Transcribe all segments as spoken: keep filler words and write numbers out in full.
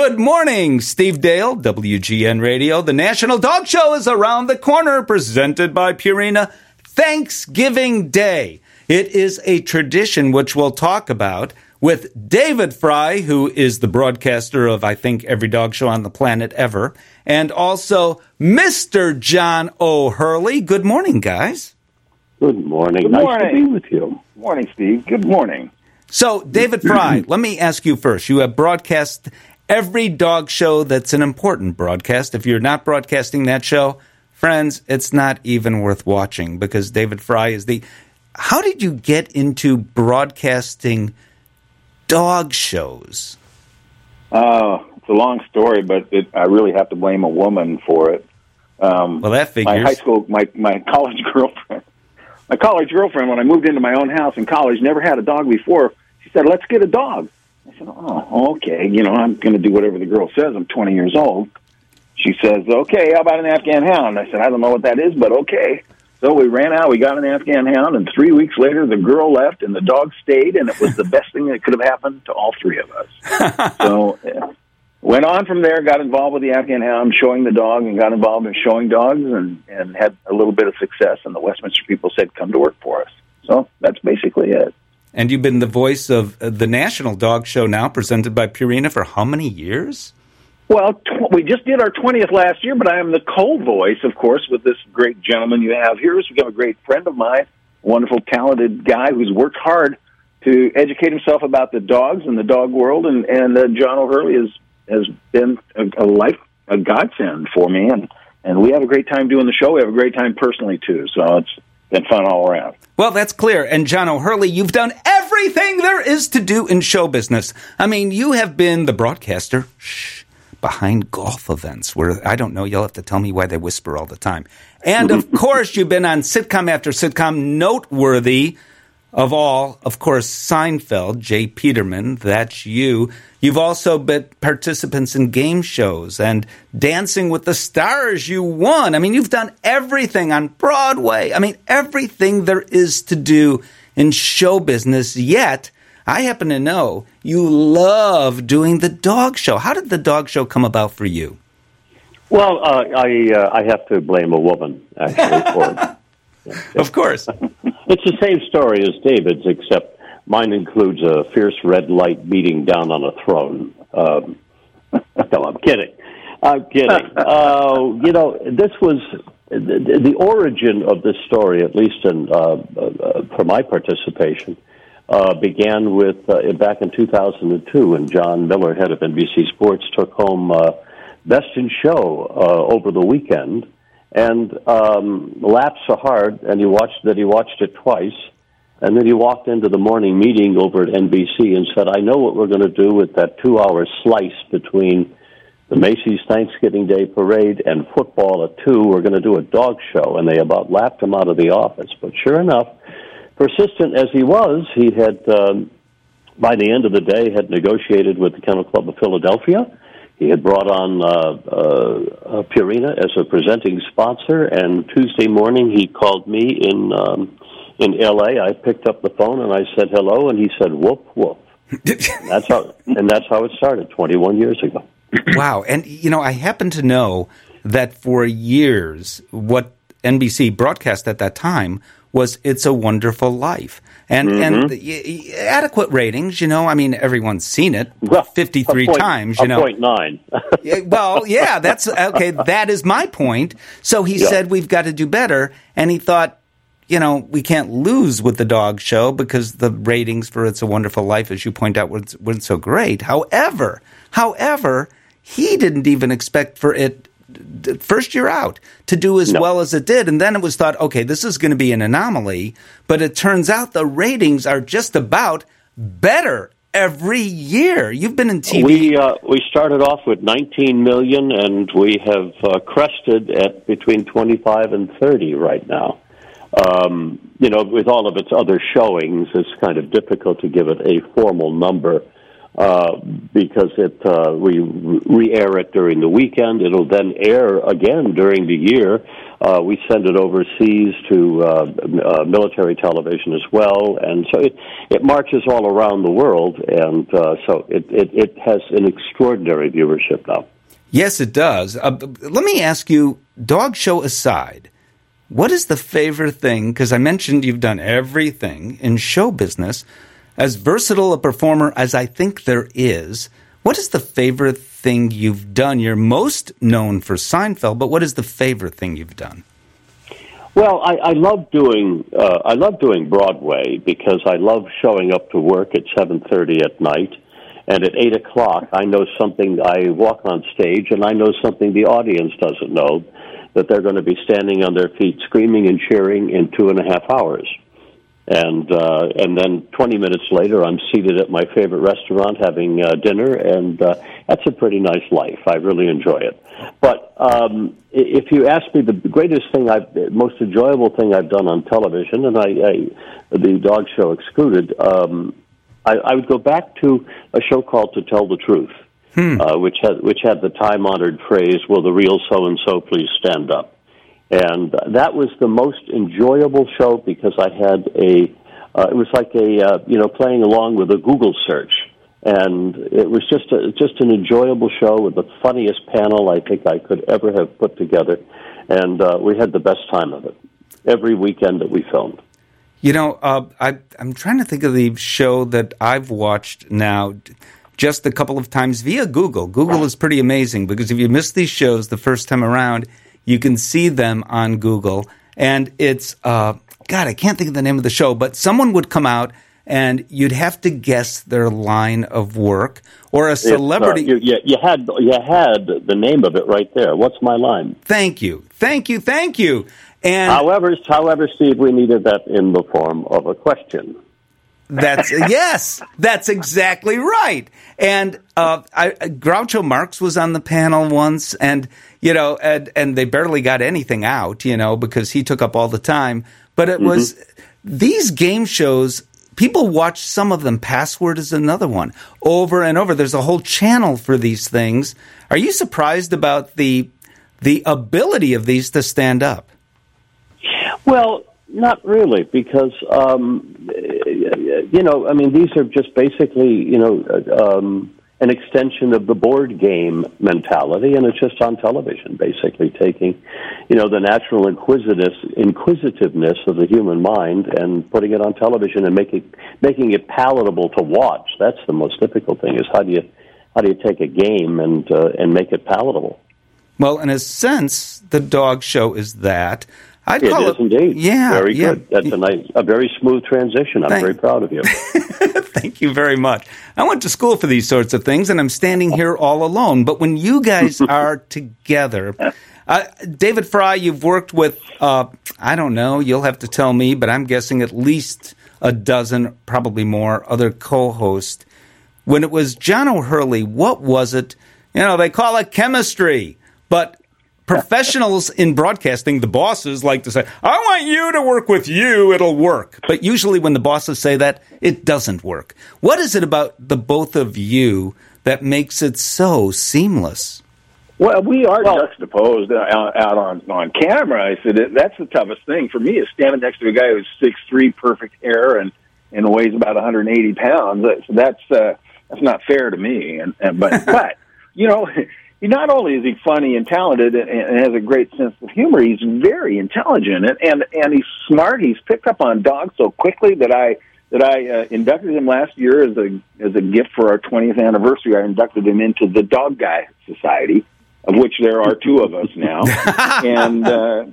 Good morning, Steve Dale, W G N Radio. The National Dog Show is around the corner, presented by Purina. Thanksgiving Day. It is a tradition which we'll talk about with David Frei, who is the broadcaster of, I think, every dog show on the planet ever, and also Mister John O'Hurley. Good morning, guys. Good morning. Good morning. Nice to be with you. Morning, Steve. Good morning. So, David Frei, let me ask you first. You have broadcast every dog show that's an important broadcast. If you're not broadcasting that show, friends, it's not even worth watching because David Frei is the... How did you get into broadcasting dog shows? Uh, it's a long story, but it, I really have to blame a woman for it. Um, well, that figures. My high school, my, my college girlfriend... My college girlfriend, when I moved into my own house in college, never had a dog before. She said, let's get a dog. I said, oh, okay. You know, I'm going to do whatever the girl says. I'm twenty years old. She says, okay, how about an Afghan hound? I said, I don't know what that is, but okay. So we ran out. We got an Afghan hound, and three weeks later, the girl left, and the dog stayed, and it was the best thing that could have happened to all three of us. So yeah. Went on from there, got involved with the Afghan hound, showing the dog, and got involved in showing dogs, and, and had a little bit of success. And the Westminster people said, come to work for us. So that's basically it. And you've been the voice of the National Dog Show now, presented by Purina, for how many years? Well, tw- we just did our twentieth last year, but I am the co-voice, of course, with this great gentleman you have here, who's become a great friend of mine, wonderful, talented guy who's worked hard to educate himself about the dogs and the dog world. And, and uh, John O'Hurley is... has been a, a life, a godsend for me, and, and we have a great time doing the show. We have a great time personally, too, so it's been fun all around. Well, that's clear, and John O'Hurley, you've done everything there is to do in show business. I mean, you have been the broadcaster shh, behind golf events where, I don't know, you'll have to tell me why they whisper all the time. And, of course, you've been on sitcom after sitcom, noteworthy of all, of course, Seinfeld, Jay Peterman, that's you. You've also been participants in game shows and Dancing with the Stars, you won. I mean, you've done everything on Broadway. I mean, everything there is to do in show business, yet I happen to know you love doing the dog show. How did the dog show come about for you? Well, uh, I uh, I have to blame a woman, actually, for it. Yeah. Of course. It's the same story as David's, except mine includes a fierce red light beating down on a throne. Um, no, I'm kidding. I'm kidding. Uh, you know, this was the, the origin of this story, at least in, uh, uh, for my participation, uh, began with uh, back in two thousand two when John Miller, head of N B C Sports, took home uh, Best in Show uh, over the weekend. And um, laps so hard, and he watched that he watched it twice, and then he walked into the morning meeting over at N B C and said, I know what we're going to do with that two-hour slice between the Macy's Thanksgiving Day Parade and football at two. We're going to do a dog show, and they about lapped him out of the office. But sure enough, persistent as he was, he had, um, by the end of the day, had negotiated with the Kennel Club of Philadelphia. He had brought on uh, uh, Purina as a presenting sponsor, and Tuesday morning he called me in um, in L A I picked up the phone and I said hello, and he said whoop whoop. And that's how and that's how it started twenty-one years ago. Wow! And you know, I happen to know that for years, what N B C broadcast at that time was "It's a Wonderful Life," and mm-hmm. and the, y- adequate ratings. You know, I mean, everyone's seen it well, fifty-three point, times. You know, point nine. Well, yeah, that's okay. That is my point. So he yeah. said we've got to do better, and he thought, you know, we can't lose with the dog show because the ratings for "It's a Wonderful Life," as you point out, weren't, weren't so great. However, however, he didn't even expect for it. First year out to do as no. well as it did. And then it was thought, okay, this is going to be an anomaly. But it turns out the ratings are just about better every year. You've been in T V. We, uh, we started off with nineteen million, and we have uh, crested at between twenty-five and thirty right now. Um, you know, with all of its other showings, it's kind of difficult to give it a formal number. uh, because it uh, we re-air it during the weekend. It'll then air again during the year. Uh, we send it overseas to uh, uh, military television as well, and so it, it marches all around the world, and uh, so it, it, it has an extraordinary viewership now. Yes, it does. Uh, let me ask you, dog show aside, what is the favorite thing, because I mentioned you've done everything in show business, as versatile a performer as I think there is, what is the favorite thing you've done? You're most known for Seinfeld, but what is the favorite thing you've done? Well, I, I love doing uh, I love doing Broadway because I love showing up to work at seven thirty at night, and at eight o'clock I know something, I walk on stage and I know something the audience doesn't know, that they're going to be standing on their feet screaming and cheering in two and a half hours. And uh, and then twenty minutes later, I'm seated at my favorite restaurant having uh, dinner, and uh, that's a pretty nice life. I really enjoy it. But um, if you ask me, the greatest thing, I've, most enjoyable thing I've done on television, and I, I the dog show excluded, um, I, I would go back to a show called To Tell the Truth, hmm. uh, which had which had the time-honored phrase, "Will the real so-and-so please stand up?" And that was the most enjoyable show because I had a, uh, it was like a, uh, you know, playing along with a Google search. And it was just a, just an enjoyable show with the funniest panel I think I could ever have put together. And uh, we had the best time of it every weekend that we filmed. You know, uh, I, I'm trying to think of the show that I've watched now just a couple of times via Google. Google is pretty amazing because if you miss these shows the first time around, you can see them on Google, and it's, uh, God, I can't think of the name of the show, but someone would come out, and you'd have to guess their line of work, or a celebrity. It, uh, you, you, had, you had the name of it right there. What's My Line? Thank you. Thank you. Thank you. And However, however, Steve, we needed that in the form of a question. That's yes, that's exactly right. And uh, I, Groucho Marx was on the panel once, and you know, and, and they barely got anything out, you know, because he took up all the time. But it mm-hmm. was these game shows. People watch some of them. Password is another one. Over and over. There's a whole channel for these things. Are you surprised about the the ability of these to stand up? Well, not really, because, um, you know, I mean, these are just basically, you know, um, an extension of the board game mentality, and it's just on television, basically taking, you know, the natural inquisitiveness, inquisitiveness of the human mind and putting it on television and making making it palatable to watch. That's the most difficult thing, is how do you how do you take a game and uh, and make it palatable? Well, in a sense, the dog show is that. I'd it call is it, indeed. Yeah, very yeah. good. That's a nice, a very smooth transition. I'm Thank very proud of you. Thank you very much. I went to school for these sorts of things, and I'm standing here all alone. But when you guys are together, uh, David Frei, you've worked with, uh, I don't know, you'll have to tell me, but I'm guessing at least a dozen, probably more, other co-hosts. When it was John O'Hurley, what was it? You know, they call it chemistry, but professionals in broadcasting, the bosses like to say, I want you to work with you, it'll work. But usually when the bosses say that, it doesn't work. What is it about the both of you that makes it so seamless? Well, we are well, juxtaposed out, out on, on camera. I said, that's the toughest thing for me, is standing next to a guy who's six three, perfect hair, and, and weighs about one hundred eighty pounds. So that's, uh, that's not fair to me. And, and but, but, you know... He not only is he funny and talented and, and has a great sense of humor, he's very intelligent and, and, and he's smart. He's picked up on dogs so quickly that I that I uh, inducted him last year as a as a gift for our twentieth anniversary. I inducted him into the Dog Guy Society, of which there are two of us now, and uh,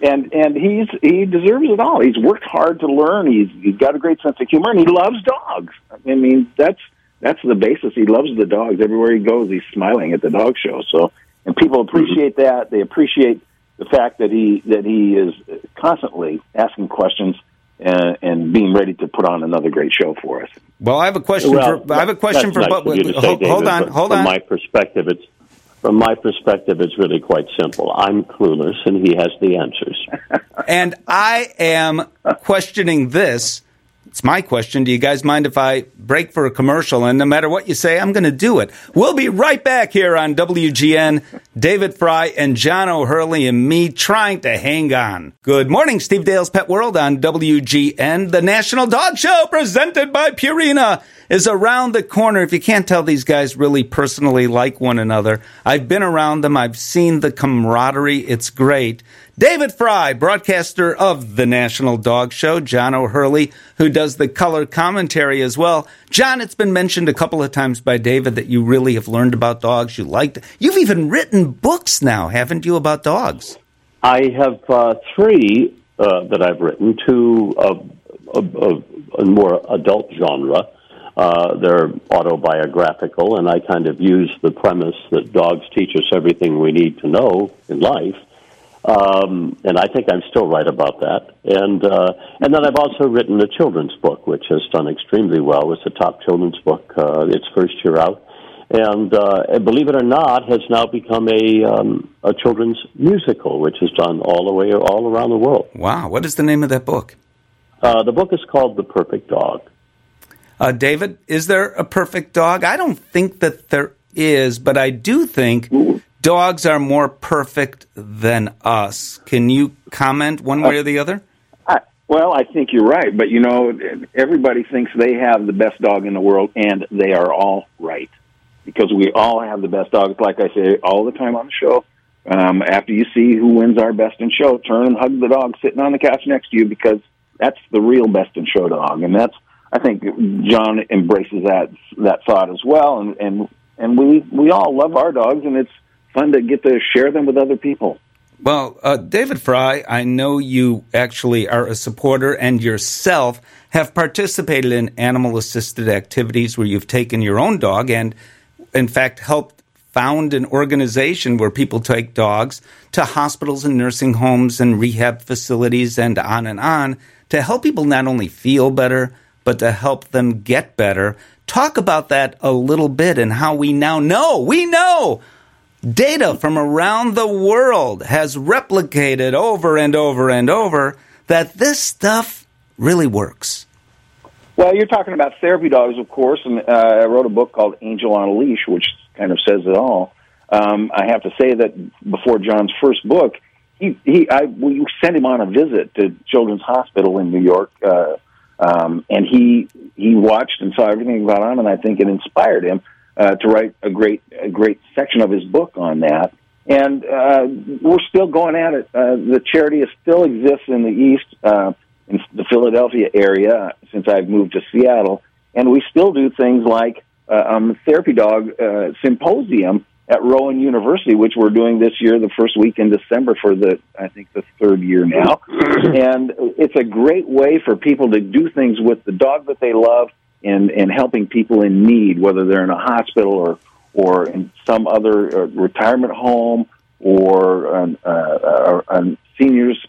and and he's he deserves it all. He's worked hard to learn. He's he's got a great sense of humor, and he loves dogs. I mean, that's. That's the basis. He loves the dogs. Everywhere he goes, he's smiling at the dog show. So, and people appreciate that. They appreciate the fact that he that he is constantly asking questions and, and being ready to put on another great show for us. Well, I have a question. Well, for, I have a question for. Nice but, for you to say, hold, David, hold on, hold on. From my perspective, it's from my perspective, it's really quite simple. I'm clueless, and he has the answers. And I am questioning this. It's my question. Do you guys mind if I break for a commercial? And no matter what you say, I'm going to do it. We'll be right back here on W G N. David Frei and John O'Hurley and me trying to hang on. Good morning, Steve Dale's Pet World on W G N. The National Dog Show presented by Purina is around the corner. If you can't tell, these guys really personally like one another. I've been around them. I've seen the camaraderie. It's great. David Frei, broadcaster of the National Dog Show. John O'Hurley, who does the color commentary as well. John, it's been mentioned a couple of times by David that you really have learned about dogs. You liked it. You've even written books now, haven't you, about dogs? I have uh, three uh, that I've written, two of a more adult genre. Uh, they're autobiographical, and I kind of use the premise that dogs teach us everything we need to know in life. Um, and I think I'm still right about that. And uh, and then I've also written a children's book, which has done extremely well. It's the top children's book. Uh, its first year out. And uh, believe it or not, has now become a um, a children's musical, which is done all the way all around the world. Wow. What is the name of that book? Uh, the book is called The Perfect Dog. Uh, David, is there a perfect dog? I don't think that there is, but I do think... Ooh. Dogs are more perfect than us. Can you comment one way or the other? I, well, I think you're right, but, you know, everybody thinks they have the best dog in the world, and they are all right, because we all have the best dogs. Like I say all the time on the show, um, after you see who wins our best in show, turn and hug the dog sitting on the couch next to you, because that's the real best in show dog. And that's, I think John embraces that that thought as well, and, and, and we, we all love our dogs, and it's fun to get to share them with other people. Well, uh, David Frei, I know you actually are a supporter and yourself have participated in animal-assisted activities where you've taken your own dog and, in fact, helped found an organization where people take dogs to hospitals and nursing homes and rehab facilities and on and on to help people not only feel better, but to help them get better. Talk about that a little bit and how we now know, we know, data from around the world has replicated over and over and over that this stuff really works. Well, you're talking about therapy dogs, of course, and uh, I wrote a book called Angel on a Leash, which kind of says it all. Um, I have to say that before John's first book, he, he I, we sent him on a visit to Children's Hospital in New York, uh, um, and he he watched and saw everything that went on, and I think it inspired him Uh, to write a great a great section of his book on that. And uh, we're still going at it. Uh, the charity still exists in the East, uh, in the Philadelphia area, since I've moved to Seattle. And we still do things like uh, um, Therapy Dog uh, Symposium at Rowan University, which we're doing this year, the first week in December for, the I think, the third year now. And it's a great way for people to do things with the dog that they love, and and helping people in need, whether they're in a hospital or or in some other uh, retirement home or an, uh, uh, a senior's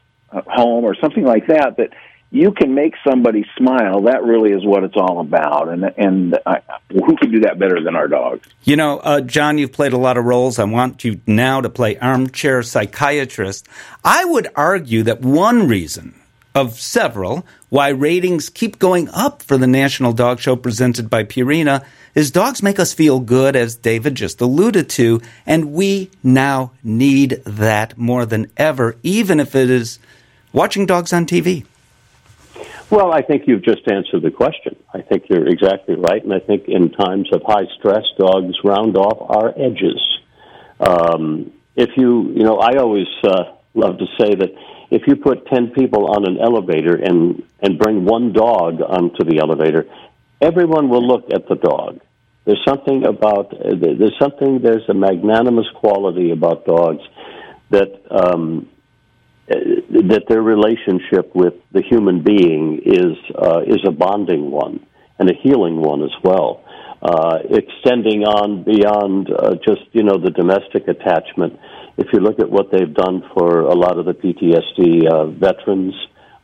home or something like that, that you can make somebody smile. That really is what it's all about, and and I, who can do that better than our dogs? You know, uh, John, you've played a lot of roles. I want you now to play armchair psychiatrist. I would argue that one reason of several why ratings keep going up for the National Dog Show presented by Purina is dogs make us feel good, as David just alluded to, and we now need that more than ever, even if it is watching dogs on T V. Well, I think you've just answered the question. I think you're exactly right, and I think in times of high stress, dogs round off our edges. Um, if you, you know, I always uh, love to say that if you put ten people on an elevator and, and bring one dog onto the elevator, everyone will look at the dog. There's something about, there's something, there's a magnanimous quality about dogs that, um, that their relationship with the human being is, uh, is a bonding one and a healing one as well. Uh, extending on beyond uh, just, you know, the domestic attachment. If you look at what they've done for a lot of the P T S D uh, veterans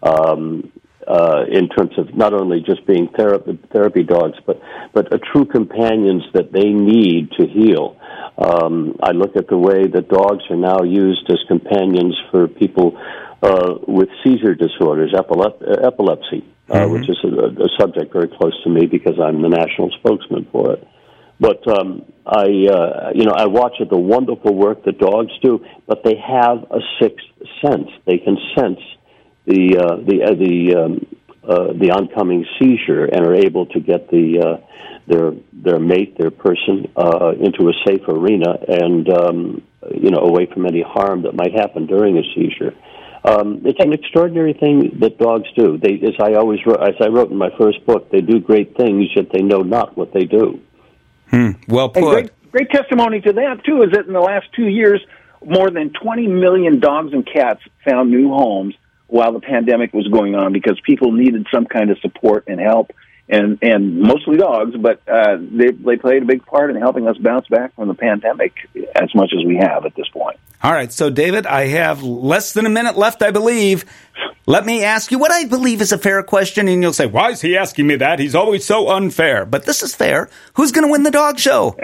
um, uh, in terms of not only just being therapy, therapy dogs, but, but a true companions that they need to heal. Um, I look at the way that dogs are now used as companions for people uh, with seizure disorders, epilep- epilepsy. uh, mm-hmm. which is a, a subject very close to me because I'm the national spokesman for it. But um, I, uh, you know, I watch at the wonderful work that dogs do, but they have a sixth sense. They can sense the uh, the uh, the um, uh, the oncoming seizure and are able to get the uh, their their mate, their person, uh, into a safe arena and um, you know away from any harm that might happen during a seizure. Um, it's an extraordinary thing that dogs do. They, as I always wrote, as I wrote in my first book, they do great things, yet they know not what they do. Hmm. Well put. Great, great testimony to that, too, is that in the last two years, more than twenty million dogs and cats found new homes while the pandemic was going on because people needed some kind of support and help, and, and mostly dogs, but uh, they, they played a big part in helping us bounce back from the pandemic as much as we have at this point. All right. So, David, I have less than a minute left, I believe. Let me ask you what I believe is a fair question, and you'll say, why is he asking me that? He's always so unfair. But this is fair. Who's going to win the dog show?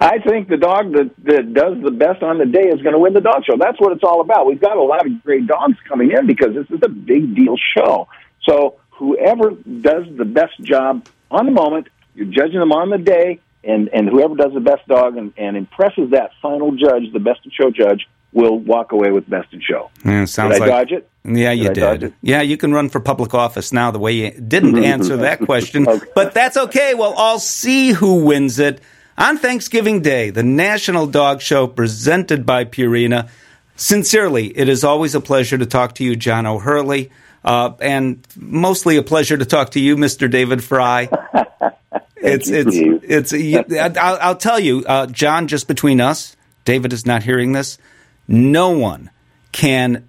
I think the dog that, that does the best on the day is going to win the dog show. That's what it's all about. We've got a lot of great dogs coming in because this is a big deal show. So whoever does the best job on the moment, you're judging them on the day, and, and whoever does the best dog and, and impresses that final judge, the best in show judge, will walk away with best in show. Yeah, sounds did I like, dodge it? Yeah, you did. did. Yeah, you can run for public office now the way you didn't answer that question. Okay. But that's okay. We'll all see who wins it. On Thanksgiving Day, the National Dog Show presented by Purina. Sincerely, it is always a pleasure to talk to you, John O'Hurley, uh, and mostly a pleasure to talk to you, Mister David Frei. it's, it's, it's, it's, I'll, I'll tell you, uh, John, just between us, David is not hearing this, no one can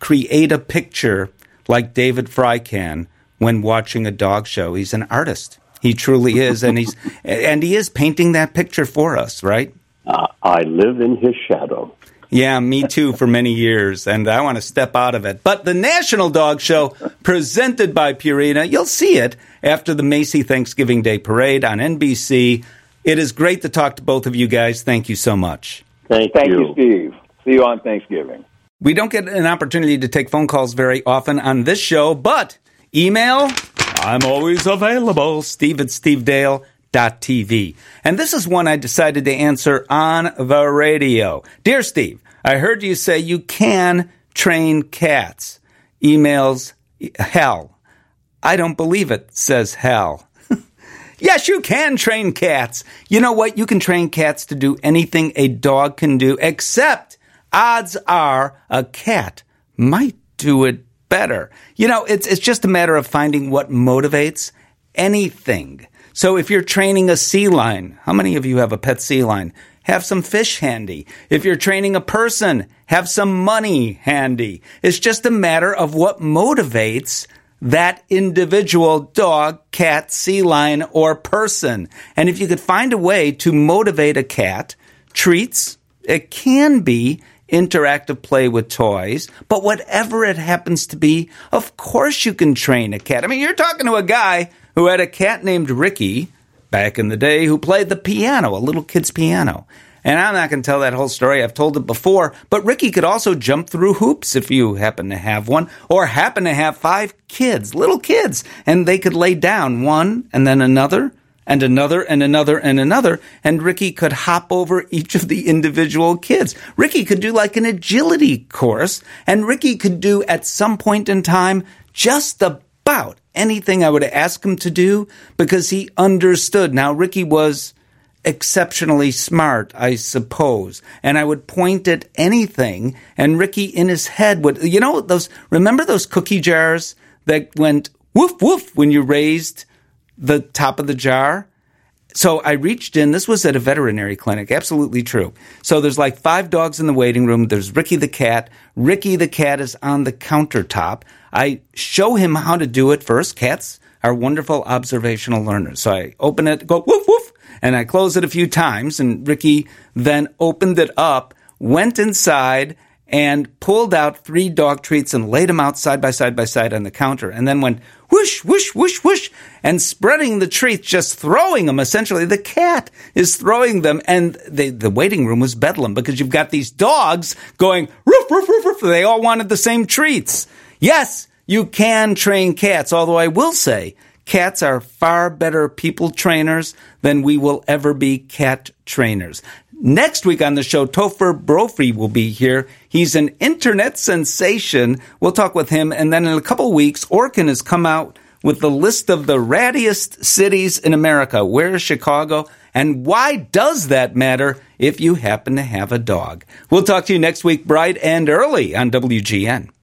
create a picture like David Frei can when watching a dog show. He's an artist. He truly is, and he's and he is painting that picture for us, right? Uh, I live in his shadow. Yeah, me too for many years, and I want to step out of it. But the National Dog Show, presented by Purina, you'll see it after the Macy's Thanksgiving Day Parade on N B C. It is great to talk to both of you guys. Thank you so much. Thank, Thank you. you, Steve. See you on Thanksgiving. We don't get an opportunity to take phone calls very often on this show, but email, I'm always available, steve at stevedale dot t v. And this is one I decided to answer on the radio. Dear Steve, I heard you say you can train cats. Emails, hell. I don't believe it, says hell. Yes, you can train cats. You know what? You can train cats to do anything a dog can do, except odds are a cat might do it better. You know, it's it's just a matter of finding what motivates anything. So if you're training a sea lion, how many of you have a pet sea lion? Have some fish handy. If you're training a person, have some money handy. It's just a matter of what motivates that individual dog, cat, sea lion, or person. And if you could find a way to motivate a cat, treats, it can be interactive play with toys, but whatever it happens to be, of course you can train a cat. I mean, you're talking to a guy who had a cat named Ricky back in the day who played the piano, a little kid's piano. And I'm not going to tell that whole story. I've told it before. But Ricky could also jump through hoops if you happen to have one, or happen to have five kids, little kids, and they could lay down one and then another and another and another and another, and Ricky could hop over each of the individual kids. Ricky could do like an agility course, and Ricky could do at some point in time just about anything I would ask him to do because he understood. Now, Ricky was exceptionally smart, I suppose. And I would point at anything, and Ricky in his head would, you know, those, remember those cookie jars that went woof, woof when you raised the top of the jar? So I reached in. This was at a veterinary clinic. Absolutely true. So there's like five dogs in the waiting room. There's Ricky the cat. Ricky the cat is on the countertop. I show him how to do it first. Cats are wonderful observational learners. So I open it, go woof, woof. And I closed it a few times, and Ricky then opened it up, went inside, and pulled out three dog treats and laid them out side by side by side on the counter, and then went whoosh, whoosh, whoosh, whoosh, and spreading the treats, just throwing them. Essentially, the cat is throwing them, and they, the waiting room was bedlam because you've got these dogs going, roof, roof, roof, roof. They all wanted the same treats. Yes, You can train cats, although I will say cats are far better people trainers than we will ever be cat trainers. Next week on the show, Topher Brophy will be here. He's an internet sensation. We'll talk with him. And then in a couple weeks, Orkin has come out with the list of the rattiest cities in America. Where is Chicago? And why does that matter if you happen to have a dog? We'll talk to you next week, bright and early on W G N.